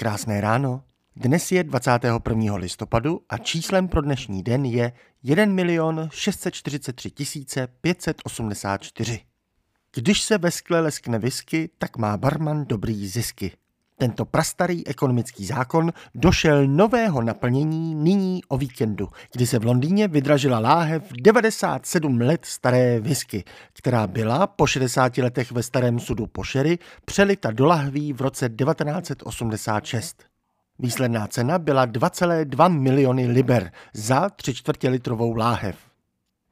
Krásné ráno. Dnes je 21. listopadu a číslem pro dnešní den je 1 643 584. Když se ve skle leskne whisky, tak má barman dobrý zisky. Tento prastarý ekonomický zákon došel nového naplnění nyní o víkendu, kdy se v Londýně vydražila láhev 97 let staré whisky, která byla po 60 letech ve starém sudu po sherry přelita do lahví v roce 1986. Výsledná cena byla 2,2 miliony liber za 3/4litrovou láhev.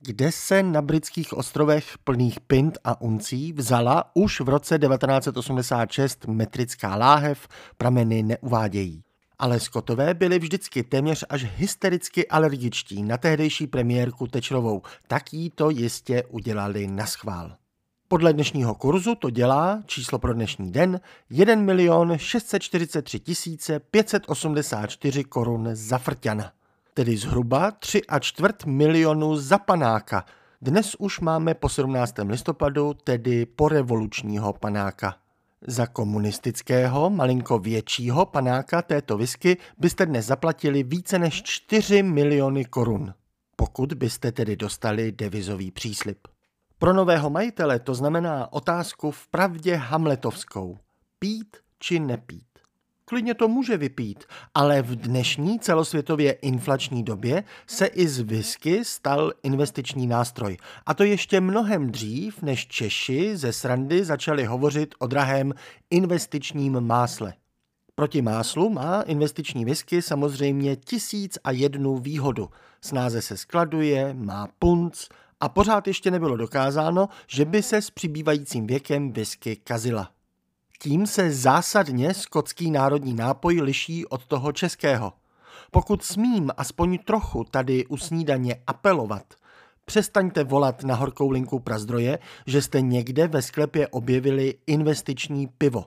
Kde se na britských ostrovech plných pint a uncí vzala už v roce 1986 metrická láhev, prameny neuvádějí. Ale Skotové byli vždycky téměř až hystericky alergičtí na tehdejší premiérku Tečlovou, tak jí to jistě udělali naschvál. Podle dnešního kurzu to dělá číslo pro dnešní den 1 643 584 korun za frťana. Tedy zhruba 3,25 milionu za panáka. Dnes už máme po 17. listopadu, tedy po revolučního panáka. Za komunistického, malinko většího panáka této whisky byste dnes zaplatili více než 4 miliony korun, pokud byste tedy dostali devizový příslib. Pro nového majitele to znamená otázku vpravdě hamletovskou. Pít či nepít? Klidně to může vypít, ale v dnešní celosvětově inflační době se i z whisky stal investiční nástroj. A to ještě mnohem dřív, než Češi ze srandy začali hovořit o drahém investičním másle. Proti máslu má investiční whisky samozřejmě 1001 výhodu. Snáze se skladuje, má punc a pořád ještě nebylo dokázáno, že by se s přibývajícím věkem whisky kazila. Tím se zásadně skotský národní nápoj liší od toho českého. Pokud smím aspoň trochu tady u snídaně apelovat, přestaňte volat na horkou linku Prazdroje, že jste někde ve sklepě objevili investiční pivo.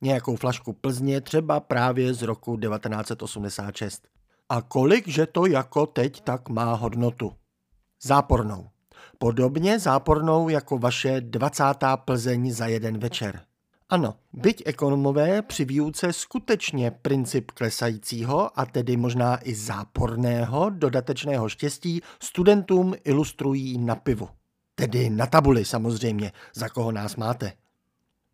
Nějakou flašku Plzně třeba právě z roku 1986. A kolik, že to jako teď tak má hodnotu? Zápornou. Podobně zápornou jako vaše 20. Plzeň za jeden večer. Ano, byť ekonomové při výuce skutečně princip klesajícího a tedy možná i záporného dodatečného štěstí studentům ilustrují na pivu. Tedy na tabuli samozřejmě, za koho nás máte.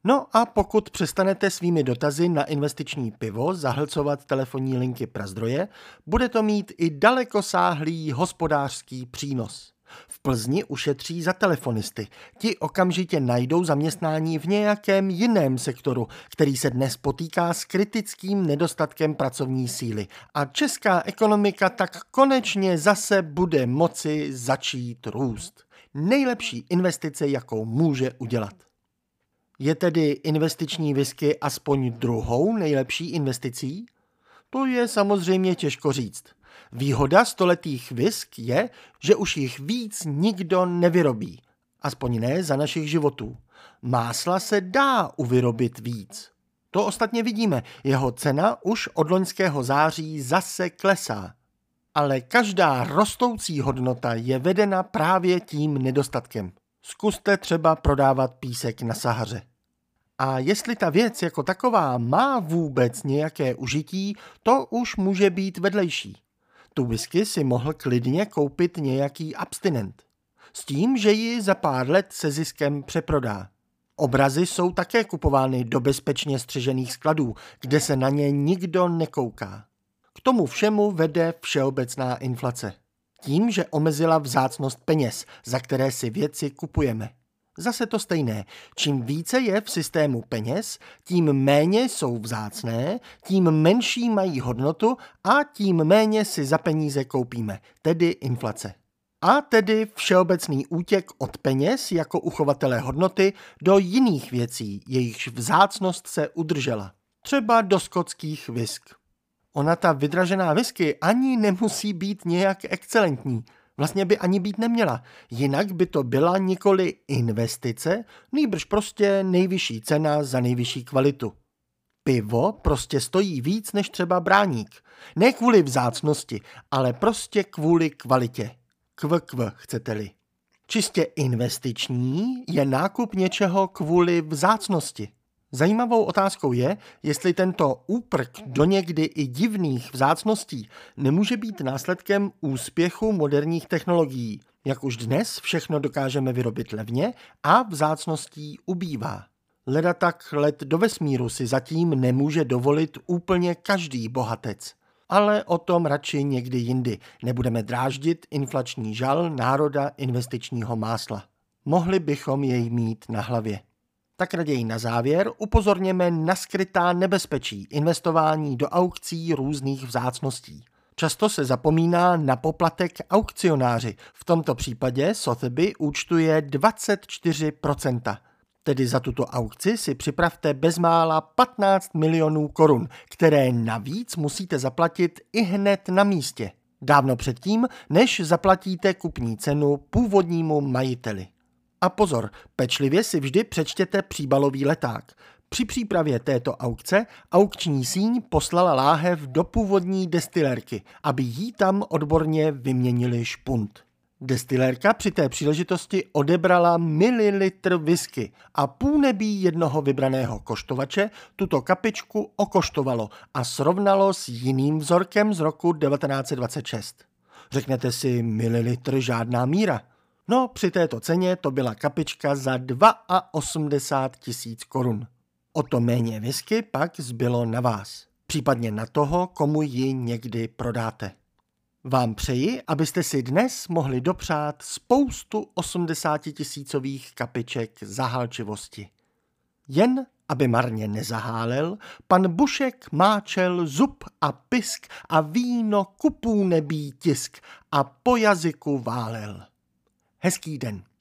No a pokud přestanete svými dotazy na investiční pivo zahlcovat telefonní linky Prazdroje, bude to mít i dalekosáhlý hospodářský přínos. V Plzni ušetří za telefonisty. Ti okamžitě najdou zaměstnání v nějakém jiném sektoru, který se dnes potýká s kritickým nedostatkem pracovní síly. A česká ekonomika tak konečně zase bude moci začít růst. Nejlepší investice, jakou může udělat. Je tedy investiční whisky aspoň druhou nejlepší investicí? To je samozřejmě těžko říct. Výhoda stoletých whisk je, že už jich víc nikdo nevyrobí. Aspoň ne za našich životů. Másla se dá uvyrobit víc. To ostatně vidíme. Jeho cena už od loňského září zase klesá. Ale každá rostoucí hodnota je vedena právě tím nedostatkem. Zkuste třeba prodávat písek na Sahaře. A jestli ta věc jako taková má vůbec nějaké užití, to už může být vedlejší. Tu whisky si mohl klidně koupit nějaký abstinent. S tím, že ji za pár let se ziskem přeprodá. Obrazy jsou také kupovány do bezpečně střežených skladů, kde se na ně nikdo nekouká. K tomu všemu vede všeobecná inflace. Tím, že omezila vzácnost peněz, za které si věci kupujeme. Zase to stejné. Čím více je v systému peněz, tím méně jsou vzácné, tím menší mají hodnotu a tím méně si za peníze koupíme, tedy inflace. A tedy všeobecný útěk od peněz jako uchovatele hodnoty do jiných věcí, jejichž vzácnost se udržela. Třeba do skotských whisk. Ona ta vydražená whisky ani nemusí být nějak excelentní. Vlastně by ani být neměla, jinak by to byla nikoli investice, nýbrž prostě nejvyšší cena za nejvyšší kvalitu. Pivo prostě stojí víc než třeba bráník. Ne kvůli vzácnosti, ale prostě kvůli kvalitě. Kvkv, chcete-li. Čistě investiční je nákup něčeho kvůli vzácnosti. Zajímavou otázkou je, jestli tento úprk do někdy i divných vzácností nemůže být následkem úspěchu moderních technologií. Jak už dnes všechno dokážeme vyrobit levně a vzácností ubývá. Leda tak let do vesmíru si zatím nemůže dovolit úplně každý bohatec. Ale o tom radši někdy jindy. Nebudeme dráždit inflační žal národa investičního másla. Mohli bychom jej mít na hlavě. Tak raději na závěr upozorněme na skrytá nebezpečí investování do aukcí různých vzácností. Často se zapomíná na poplatek aukcionáři. V tomto případě Sotheby účtuje 24%. Tedy za tuto aukci si připravte bezmála 15 milionů korun, které navíc musíte zaplatit i hned na místě. Dávno předtím, než zaplatíte kupní cenu původnímu majiteli. A pozor, pečlivě si vždy přečtěte příbalový leták. Při přípravě této aukce aukční síň poslala láhev do původní destilérky, aby jí tam odborně vyměnili špunt. Destilérka při té příležitosti odebrala mililitr whisky a půlnebí jednoho vybraného koštovače tuto kapičku okoštovalo a srovnalo s jiným vzorkem z roku 1926. Řeknete si, mililitr žádná míra. No, při této ceně to byla kapička za 82 000 korun. O to méně whisky pak zbylo na vás, případně na toho, komu ji někdy prodáte. Vám přeji, abyste si dnes mohli dopřát spoustu 80 000 kapiček zahálčivosti. Jen, aby marně nezahálel, pan Bušek máčel zub a pisk a víno kupů nebý tisk a po jazyku válel. Hezký den.